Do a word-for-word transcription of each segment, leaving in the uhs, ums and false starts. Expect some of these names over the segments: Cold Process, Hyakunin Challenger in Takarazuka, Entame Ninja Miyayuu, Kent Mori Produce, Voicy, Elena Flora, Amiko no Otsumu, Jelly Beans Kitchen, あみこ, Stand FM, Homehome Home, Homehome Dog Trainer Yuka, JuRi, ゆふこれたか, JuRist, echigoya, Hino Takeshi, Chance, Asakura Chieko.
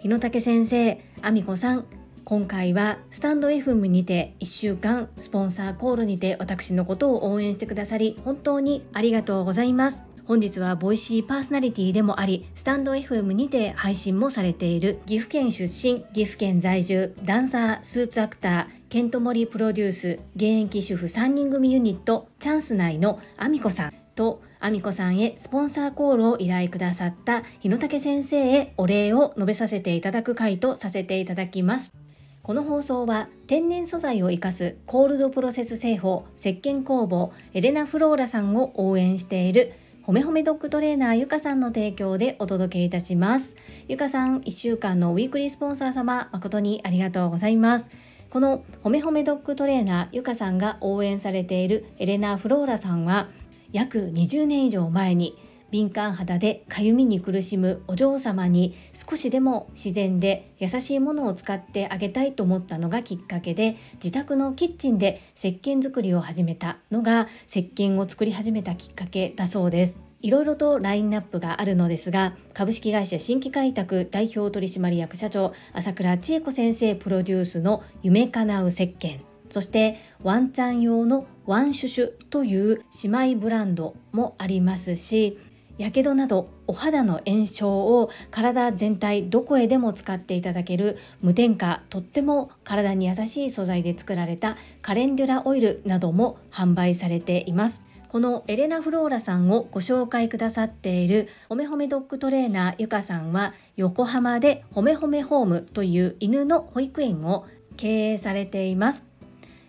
日野武先生、あみこさん、今回はスタンド エフエム にていっしゅうかんスポンサーコールにて私のことを応援してくださり本当にありがとうございます。本日はボイシーパーソナリティでもありスタンド エフエム にて配信もされている岐阜県出身、岐阜県在住、ダンサー、スーツアクター、ケントモリプロデュース、現役主婦さんにん組ユニットチャンス内のあみこさんとあみこさんへスポンサーコールを依頼くださった日野武先生へお礼を述べさせていただく回とさせていただきます。この放送は天然素材を生かすコールドプロセス製法石鹸工房エレナフローラさんを応援しているほめほめドッグトレーナーゆかさんの提供でお届けいたします。ゆかさん、いっしゅうかんのウィークリースポンサー様、誠にありがとうございます。このほめほめドッグトレーナーゆかさんが応援されているエレナフローラさんは約にじゅうねん以上前に敏感肌でかゆみに苦しむお嬢様に少しでも自然で優しいものを使ってあげたいと思ったのがきっかけで自宅のキッチンで石鹸作りを始めたのが石鹸を作り始めたきっかけだそうです。いろいろとラインナップがあるのですが、株式会社新規開拓代表取締役社長朝倉千恵子先生プロデュースの夢叶う石鹸、そしてワンちゃん用のワンシュシュという姉妹ブランドもありますし、やけどなどお肌の炎症を体全体どこへでも使っていただける無添加とっても体に優しい素材で作られたカレンデュラオイルなども販売されています。このエレナフローラさんをご紹介くださっているほめほめドッグトレーナーゆかさんは横浜でほめほめホームという犬の保育園を経営されています。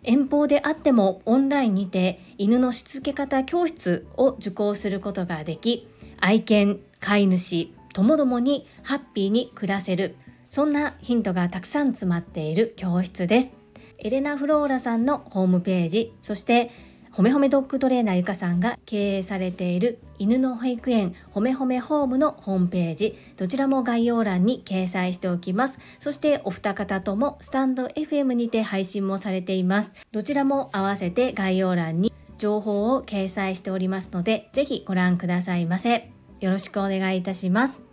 遠方であってもオンラインにて犬のしつけ方教室を受講することができ、愛犬、飼い主ともどもにハッピーに暮らせる、そんなヒントがたくさん詰まっている教室です。エレナフローラさんのホームページ、そしてほめほめドッグトレーナーゆかさんが経営されている犬の保育園ほめほめホームのホームページ、どちらも概要欄に掲載しておきます。そしてお二方ともスタンド エフエム にて配信もされています。どちらも合わせて概要欄に情報を掲載しておりますので、ぜひご覧くださいませ。よろしくお願いいたします。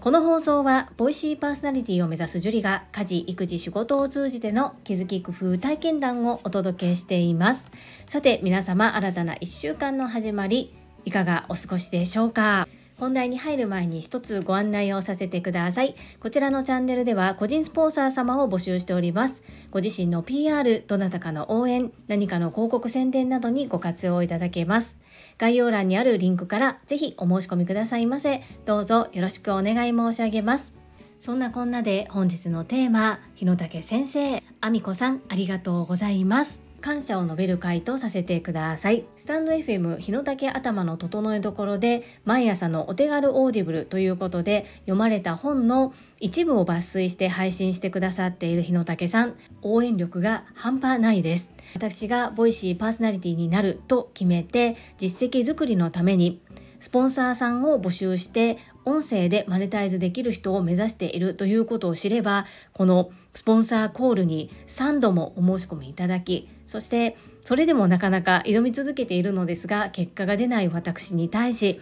この放送はボイシーパーソナリティを目指すジュリが家事・育児・仕事を通じての気づき工夫体験談をお届けしています。さて皆様、新たないっしゅうかんの始まりいかがお過ごしでしょうか。本題に入る前に一つご案内をさせてください。こちらのチャンネルでは個人スポンサー様を募集しております。ご自身の ピーアール、 どなたかの応援、何かの広告宣伝などにご活用いただけます。概要欄にあるリンクからぜひお申し込みくださいませ。どうぞよろしくお願い申し上げます。そんなこんなで本日のテーマ、日野武先生、あみこさん、ありがとうございます。感謝を述べる回とさせてください。スタンド エフエム 日野武頭の整えどころで毎朝のお手軽オーディブルということで読まれた本の一部を抜粋して配信してくださっている日野武さん、応援力が半端ないです。私がボイシーパーソナリティになると決めて実績作りのためにスポンサーさんを募集して音声でマネタイズできる人を目指しているということを知れば、このスポンサーコールにさんどもお申し込みいただき、そしてそれでもなかなか挑み続けているのですが結果が出ない私に対し、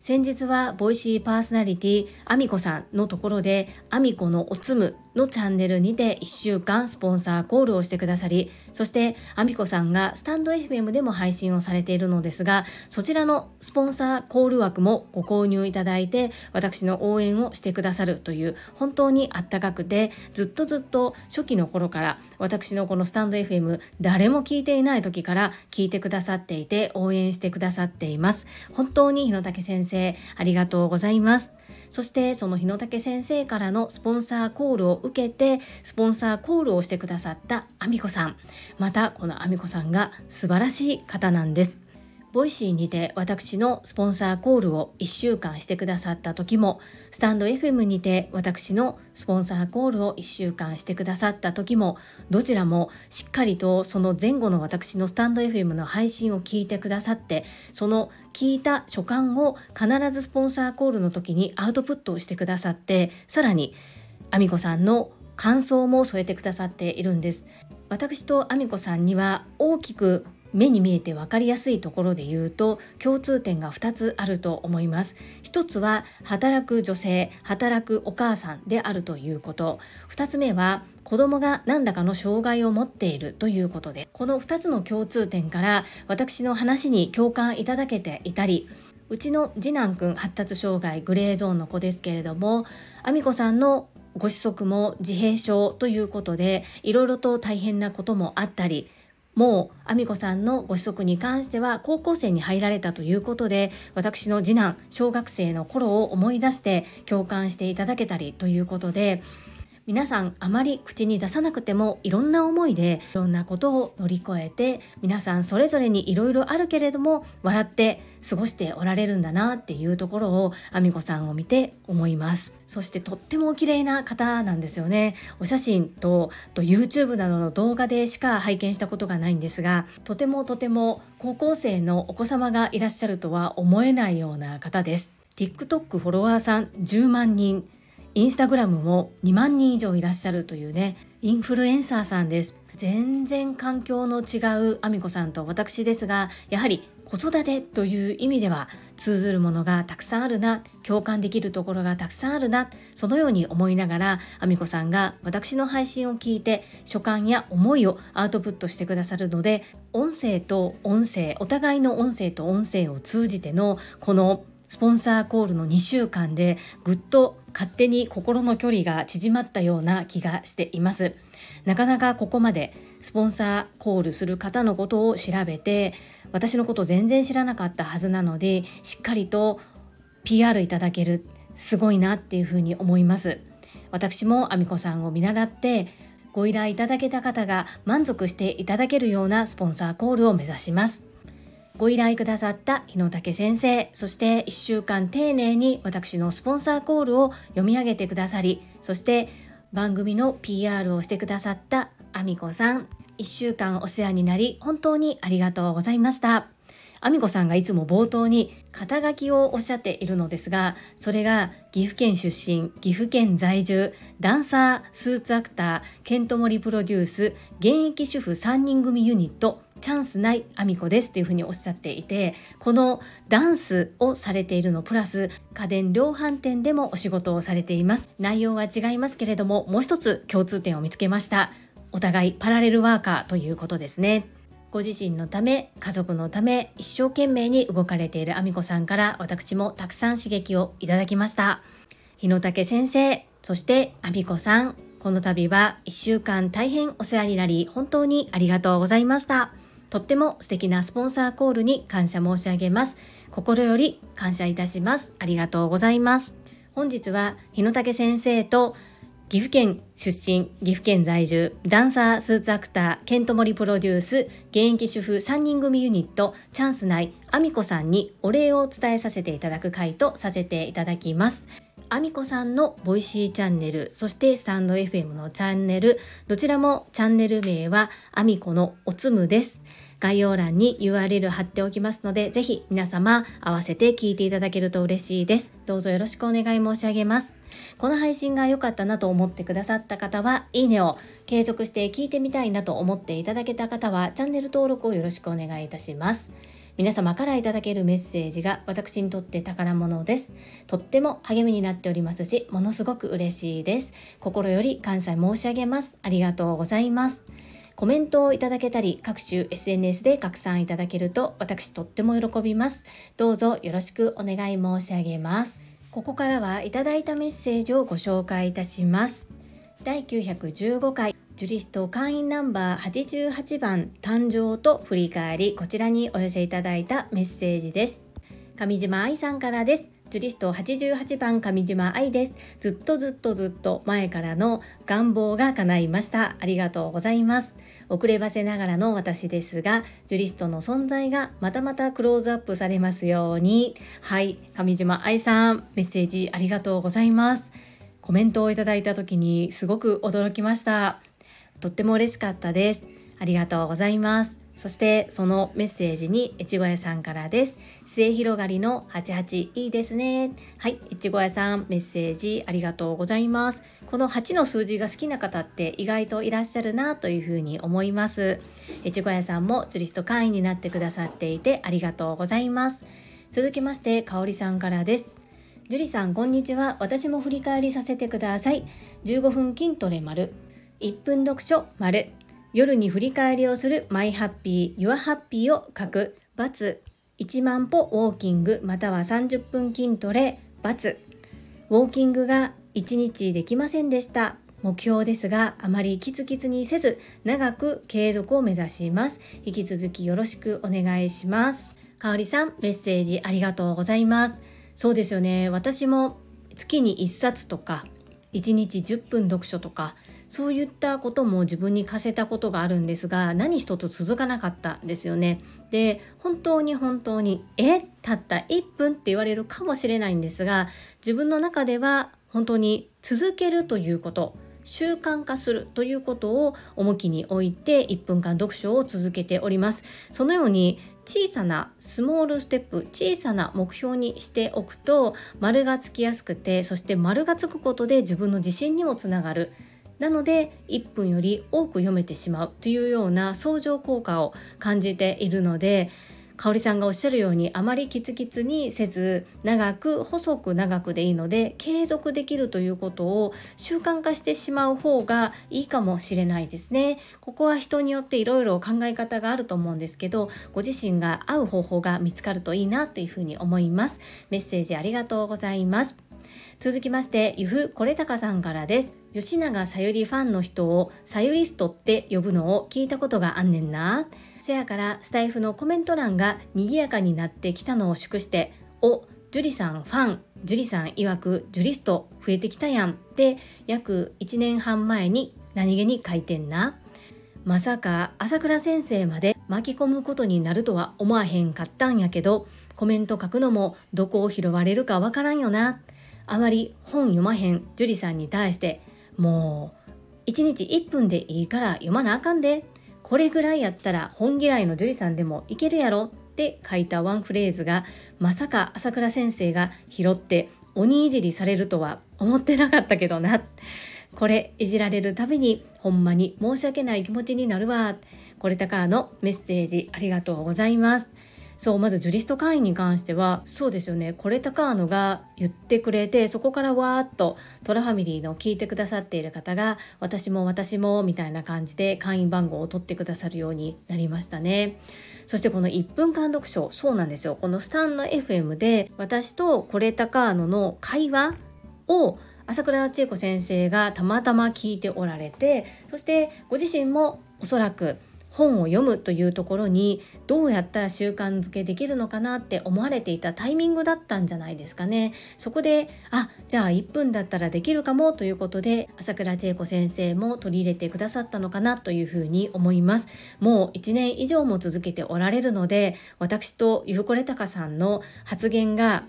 先日はボイシーパーソナリティあみこさんのところであみこのおつむのチャンネルにていっしゅうかんスポンサーコールをしてくださり、そしてあみこさんがスタンド エフエム でも配信をされているのですが、そちらのスポンサーコール枠もご購入いただいて私の応援をしてくださるという、本当にあったかくて、ずっとずっと初期の頃から私のこのスタンド エフエム 誰も聞いていない時から聞いてくださっていて応援してくださっています。本当に日野武先生ありがとうございます。そしてその日野武先生からのスポンサーコールを受けてスポンサーコールをしてくださったあみこさん、またこのあみこさんが素晴らしい方なんです。ボイシーにて私のスポンサーコールをいっしゅうかんしてくださった時も、スタンド エフエム にて私のスポンサーコールをいっしゅうかんしてくださった時も、どちらもしっかりとその前後の私のスタンド エフエム の配信を聞いてくださって、その聞いた所感を必ずスポンサーコールの時にアウトプットをしてくださって、さらにあみこさんの感想も添えてくださっているんです。私とあみこさんには大きく目に見えて分かりやすいところで言うと、共通点がふたつあると思います。ひとつは働く女性、働くお母さんであるということ。ふたつめは子どもが何らかの障害を持っているということで、このふたつの共通点から私の話に共感いただけていたり、うちの次男くん発達障害グレーゾーンの子ですけれども、あみこさんのご子息も自閉症ということでいろいろと大変なこともあったり、もうあみこさんのご子息に関しては高校生に入られたということで、私の次男小学生の頃を思い出して共感していただけたりということで、皆さんあまり口に出さなくてもいろんな思いでいろんなことを乗り越えて、皆さんそれぞれにいろいろあるけれども笑って過ごしておられるんだなっていうところをあみこさんを見て思います。そしてとってもお綺麗な方なんですよね。お写真とと YouTube などの動画でしか拝見したことがないんですが、とてもとても高校生のお子様がいらっしゃるとは思えないような方です。 TikTok フォロワーさんじゅうまんにん、インスタグラムもにまんにん以上いらっしゃるというね、インフルエンサーさんです。全然環境の違うあみこさんと私ですが、やはり子育てという意味では通ずるものがたくさんあるな、共感できるところがたくさんあるな、そのように思いながら、あみこさんが私の配信を聞いて所感や思いをアウトプットしてくださるので、音声と音声、お互いの音声と音声を通じてのこのスポンサーコールのにしゅうかんでぐっと勝手に心の距離が縮まったような気がしています。なかなかここまでスポンサーコールする方のことを調べて、私のこと全然知らなかったはずなので、しっかりと ピーアール いただける、すごいなっていうふうに思います。私もあみこさんを見習ってご依頼いただけた方が満足していただけるようなスポンサーコールを目指します。ご依頼くださった日野武先生、そしていっしゅうかん丁寧に私のスポンサーコールを読み上げてくださり、そして番組の ピーアール をしてくださったあみこさん、いっしゅうかんお世話になり本当にありがとうございました。あみこさんがいつも冒頭に肩書きをおっしゃっているのですが、それが岐阜県出身、岐阜県在住、ダンサー、スーツアクター、ケントモリプロデュース、現役主婦さんにん組ユニット、チャンスないあみこですというふうにおっしゃっていて、このダンスをされているのプラス家電量販店でもお仕事をされています。内容は違いますけれども、もう一つ共通点を見つけました。お互いパラレルワーカーということですね。ご自身のため、家族のため一生懸命に動かれているあみこさんから、私もたくさん刺激をいただきました。日野武先生、そしてあみこさん、この度はいっしゅうかん大変お世話になり本当にありがとうございました。とっても素敵なスポンサーコールに感謝申し上げます。心より感謝いたします。ありがとうございます。本日は日野武先生と岐阜県出身、岐阜県在住、ダンサー、スーツアクター、ケントモリプロデュース、現役主婦さんにん組ユニット、チャンスないあみこさんにお礼を伝えさせていただく回とさせていただきます。あみこさんのボイシーチャンネル、そしてスタンド エフエム のチャンネル、どちらもチャンネル名はあみこのおつむです。概要欄に ユーアールエル 貼っておきますので、ぜひ皆様合わせて聞いていただけると嬉しいです。どうぞよろしくお願い申し上げます。この配信が良かったなと思ってくださった方はいいねを、継続して聞いてみたいなと思っていただけた方はチャンネル登録をよろしくお願いいたします。皆様からいただけるメッセージが私にとって宝物です。とっても励みになっておりますし、ものすごく嬉しいです。心より感謝申し上げます。ありがとうございます。コメントをいただけたり、各種 エスエヌエス で拡散いただけると私とっても喜びます。どうぞよろしくお願い申し上げます。ここからはいただいたメッセージをご紹介いたします。だいきゅうひゃくじゅうごかい。ジュリスト会員ナンバーはちじゅうはちばん誕生と振り返り、こちらにお寄せいただいたメッセージです。上島愛さんからです。ジュリストはちじゅうはちばん上島愛です。ずっとずっとずっと前からの願望が叶いました。ありがとうございます。遅ればせながらの私ですが、ジュリストの存在がまたまたクローズアップされますように。はい、上島愛さん、メッセージありがとうございます。コメントをいただいた時にすごく驚きました。とっても嬉しかったです。ありがとうございます。そしてそのメッセージに越後屋さんからです。末広がりのはちはちいいですね。はい、越後屋さんメッセージありがとうございます。このはちの数字が好きな方って意外といらっしゃるなというふうに思います。越後屋さんもジュリスト会員になってくださっていてありがとうございます。続きまして香織さんからです。ジュリさんこんにちは。私も振り返りさせてください。じゅうごふん筋トレ丸、いっぷん読書丸、夜に振り返りをするマイハッピー、ユアハッピーを書く、×、いちまん歩ウォーキングまたはさんじゅっぷん筋トレ、×、ウォーキングがいちにちできませんでした。目標ですが、あまりキツキツにせず、長く継続を目指します。引き続きよろしくお願いします。かおりさん、メッセージありがとうございます。そうですよね、私も月にいっさつとか、いちにちじゅっぷん読書とか、そういったことも自分に課せたことがあるんですが、何一つ続かなかったんですよね。で、本当に本当に、え、たったいっぷんって言われるかもしれないんですが、自分の中では本当に続けるということ、習慣化するということを重きに置いていっぷんかん読書を続けております。そのように小さなスモールステップ、小さな目標にしておくと丸がつきやすくて、そして丸がつくことで自分の自信にもつながる。なのでいっぷんより多く読めてしまうというような相乗効果を感じているので、香織さんがおっしゃるようにあまりキツキツにせず、長く細く長くでいいので継続できるということを習慣化してしまう方がいいかもしれないですね。ここは人によっていろいろ考え方があると思うんですけど、ご自身が合う方法が見つかるといいなというふうに思います。メッセージありがとうございます。続きましてゆふこれたかさんからです。吉永さゆりファンの人をさゆりストって呼ぶのを聞いたことがあんねんな。せやからスタイフのコメント欄が賑やかになってきたのを祝して、お、ジュリさんファン、ジュリさん曰くジュリスト増えてきたやんって約いちねんはん前に何気に書いてんな。まさか朝倉先生まで巻き込むことになるとは思わへんかったんやけど、コメント書くのもどこを拾われるかわからんよな。あまり本読まへんジュリさんに対して、もういちにちいっぷんでいいから読まなあかんで、これぐらいやったら本嫌いのジュリさんでもいけるやろって書いたワンフレーズが、まさか朝倉先生が拾って鬼いじりされるとは思ってなかったけどな。これいじられるたびにほんまに申し訳ない気持ちになるわ。これたかのメッセージありがとうございます。そう、まずジュリスト会員に関してはそうですよね、これ高野が言ってくれて、そこからわーっとトラファミリーの聞いてくださっている方が私も私もみたいな感じで会員番号を取ってくださるようになりましたね。そしてこのいっぷんかん読書、そうなんですよ、このスタンド エフエム で私とこれ高野の会話を朝倉千恵子先生がたまたま聞いておられて、そしてご自身もおそらく本を読むというところにどうやったら習慣づけできるのかなって思われていたタイミングだったんじゃないですかね。そこで、あ、じゃあいっぷんだったらできるかもということで朝倉千恵子先生も取り入れてくださったのかなというふうに思います。もういちねん以上も続けておられるので、私とゆふこれたかさんの発言が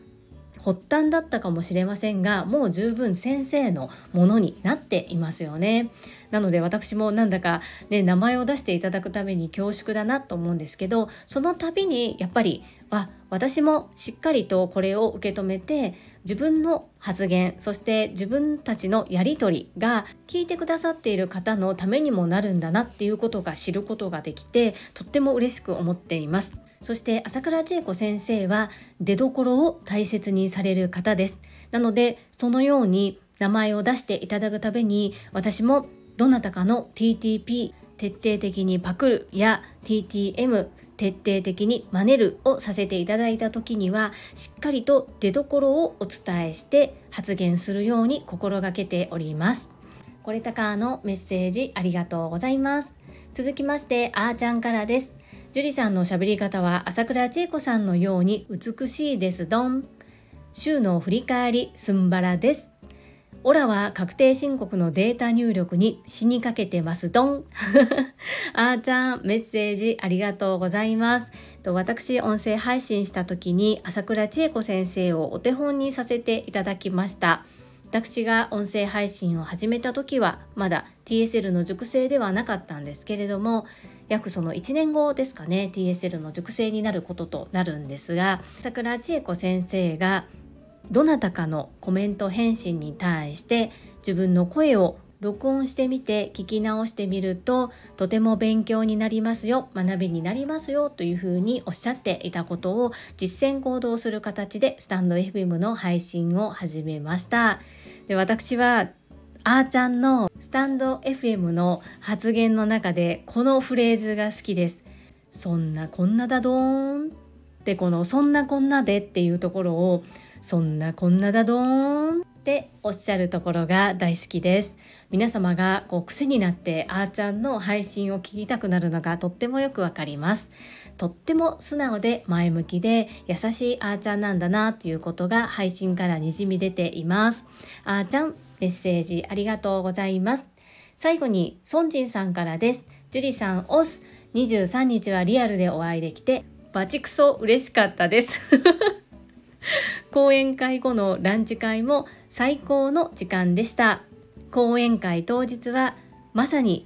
発端だったかもしれませんが、もう十分先生のものになっていますよね。なので私もなんだか、ね、名前を出していただくために恐縮だなと思うんですけど、その度にやっぱりあ、私もしっかりとこれを受け止めて、自分の発言、そして自分たちのやり取りが聞いてくださっている方のためにもなるんだなっていうことが知ることができて、とっても嬉しく思っています。そして朝倉千恵子先生は出所を大切にされる方です。なのでそのように名前を出していただくために、私もどなたかの ティーティーピー 徹底的にパクるや ティーティーエム 徹底的に真似るをさせていただいた時には、しっかりと出所をお伝えして発言するように心がけております。これたかのメッセージありがとうございます。続きましてあーちゃんからです。ジュリさんの喋り方は朝倉千恵子さんのように美しいですどん。週の振り返りすんばらです。オラは確定申告のデータ入力に死にかけてますどん。あーちゃんメッセージありがとうございます。私音声配信した時に朝倉千恵子先生をお手本にさせていただきました。私が音声配信を始めた時はまだ ティーエスエル の塾生ではなかったんですけれども、約そのいちねんごですかね ティーエスエル の塾生になることとなるんですが、桜千恵子先生がどなたかのコメント返信に対して自分の声を録音してみて聞き直してみるととても勉強になりますよ、学びになりますよというふうにおっしゃっていたことを実践行動する形でスタンド エフエム の配信を始めました。で、私はあーちゃんのスタンド エフエム の発言の中でこのフレーズが好きです。そんなこんなだどーんって、このそんなこんなでっていうところをそんなこんなだどーんっておっしゃるところが大好きです。皆様がこう癖になってあーちゃんの配信を聞きたくなるのがとってもよくわかります。とっても素直で前向きで優しいあーちゃんなんだなということが配信からにじみ出ています。あーちゃん、メッセージありがとうございます。最後にソンジンさんからです。ジュリさんオス、にじゅうさんにちはリアルでお会いできてバチクソ嬉しかったです。講演会後のランチ会も最高の時間でした。講演会当日はまさに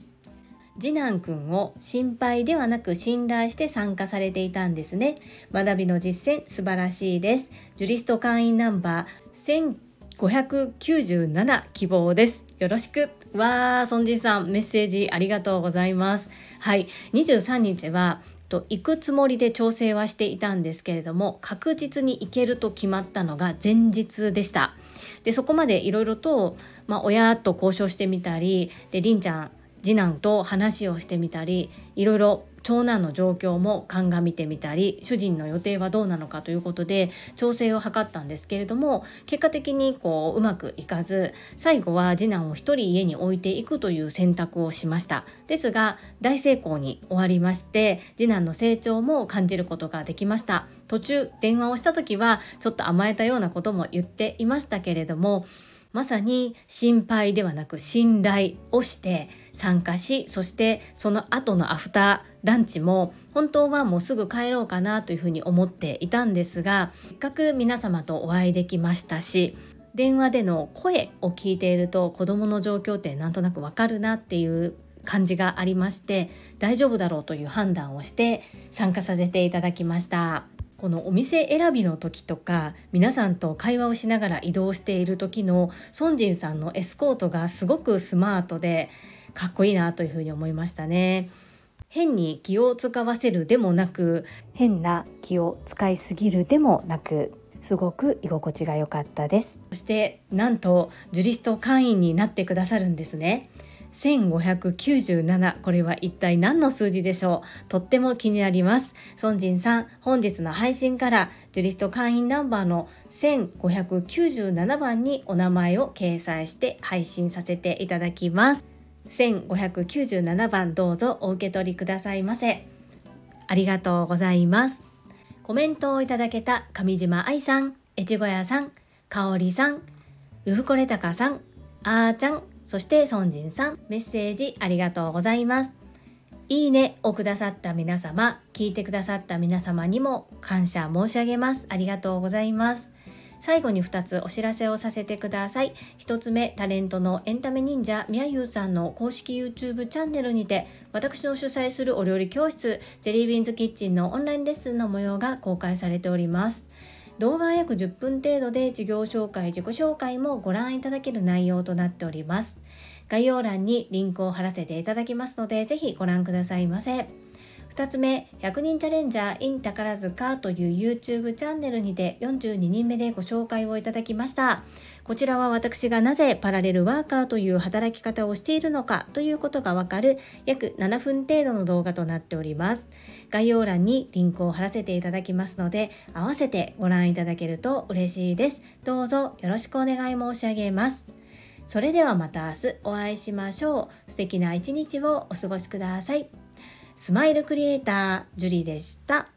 次男くんを心配ではなく信頼して参加されていたんですね。学びの実践素晴らしいです。ジュリスト会員ナンバーせんごひゃくきゅうじゅうなな希望です。よろしく。わー、孫仁さんメッセージありがとうございます。はい、にじゅうさんにちはと行くつもりで調整はしていたんですけれども、確実に行けると決まったのが前日でした。で、そこまでいろいろと、まあ、親と交渉してみたりで、凛ちゃん次男と話をしてみたり、いろいろ長男の状況も鑑みてみたり、主人の予定はどうなのかということで調整を図ったんですけれども、結果的にこううまくいかず、最後は次男を一人家に置いていくという選択をしました。ですが大成功に終わりまして、次男の成長も感じることができました。途中電話をした時はちょっと甘えたようなことも言っていましたけれども、まさに心配ではなく信頼をして参加し、そしてその後のアフターランチも本当はもうすぐ帰ろうかなというふうに思っていたんですが、せっかく皆様とお会いできましたし、電話での声を聞いていると子どもの状況ってなんとなくわかるなっていう感じがありまして、大丈夫だろうという判断をして参加させていただきました。このお店選びの時とか、皆さんと会話をしながら移動している時の孫仁さんのエスコートがすごくスマートでかっこいいなというふうに思いましたね。変に気を使わせるでもなく、変な気を使いすぎるでもなく、すごく居心地が良かったです。そしてなんとジュリスト会員になってくださるんですね。せんごひゃくきゅうじゅうなな、これは一体何の数字でしょう。とっても気になります。孫仁さん、本日の配信からジュリスト会員ナンバーのせんごひゃくきゅうじゅうななばんにお名前を掲載して配信させていただきます。せんごひゃくきゅうじゅうななばんどうぞお受け取りくださいませ。ありがとうございます。コメントをいただけた上島愛さん、越後屋さん、香織さん、うふこれたかさん、あーちゃん、そして孫仁さん、メッセージありがとうございます。いいねをくださった皆様、聞いてくださった皆様にも感謝申し上げます。ありがとうございます。最後にふたつお知らせをさせてください。ひとつめ、タレントのエンタメ忍者みやゆうさんの公式 YouTube チャンネルにて、私の主催するお料理教室ジェリービーンズキッチンのオンラインレッスンの模様が公開されております。動画は約じゅっぷん程度で、授業紹介、自己紹介もご覧いただける内容となっております。概要欄にリンクを貼らせていただきますので、ぜひご覧くださいませ。ふたつめ、ひゃくにんチャレンジャー in 宝塚という YouTube チャンネルにてよんじゅうににんめでご紹介をいただきました。こちらは私がなぜパラレルワーカーという働き方をしているのかということがわかる約ななふん程度の動画となっております。概要欄にリンクを貼らせていただきますので、合わせてご覧いただけると嬉しいです。どうぞよろしくお願い申し上げます。それではまた明日お会いしましょう。素敵な一日をお過ごしください。スマイルクリエイタージュリでした。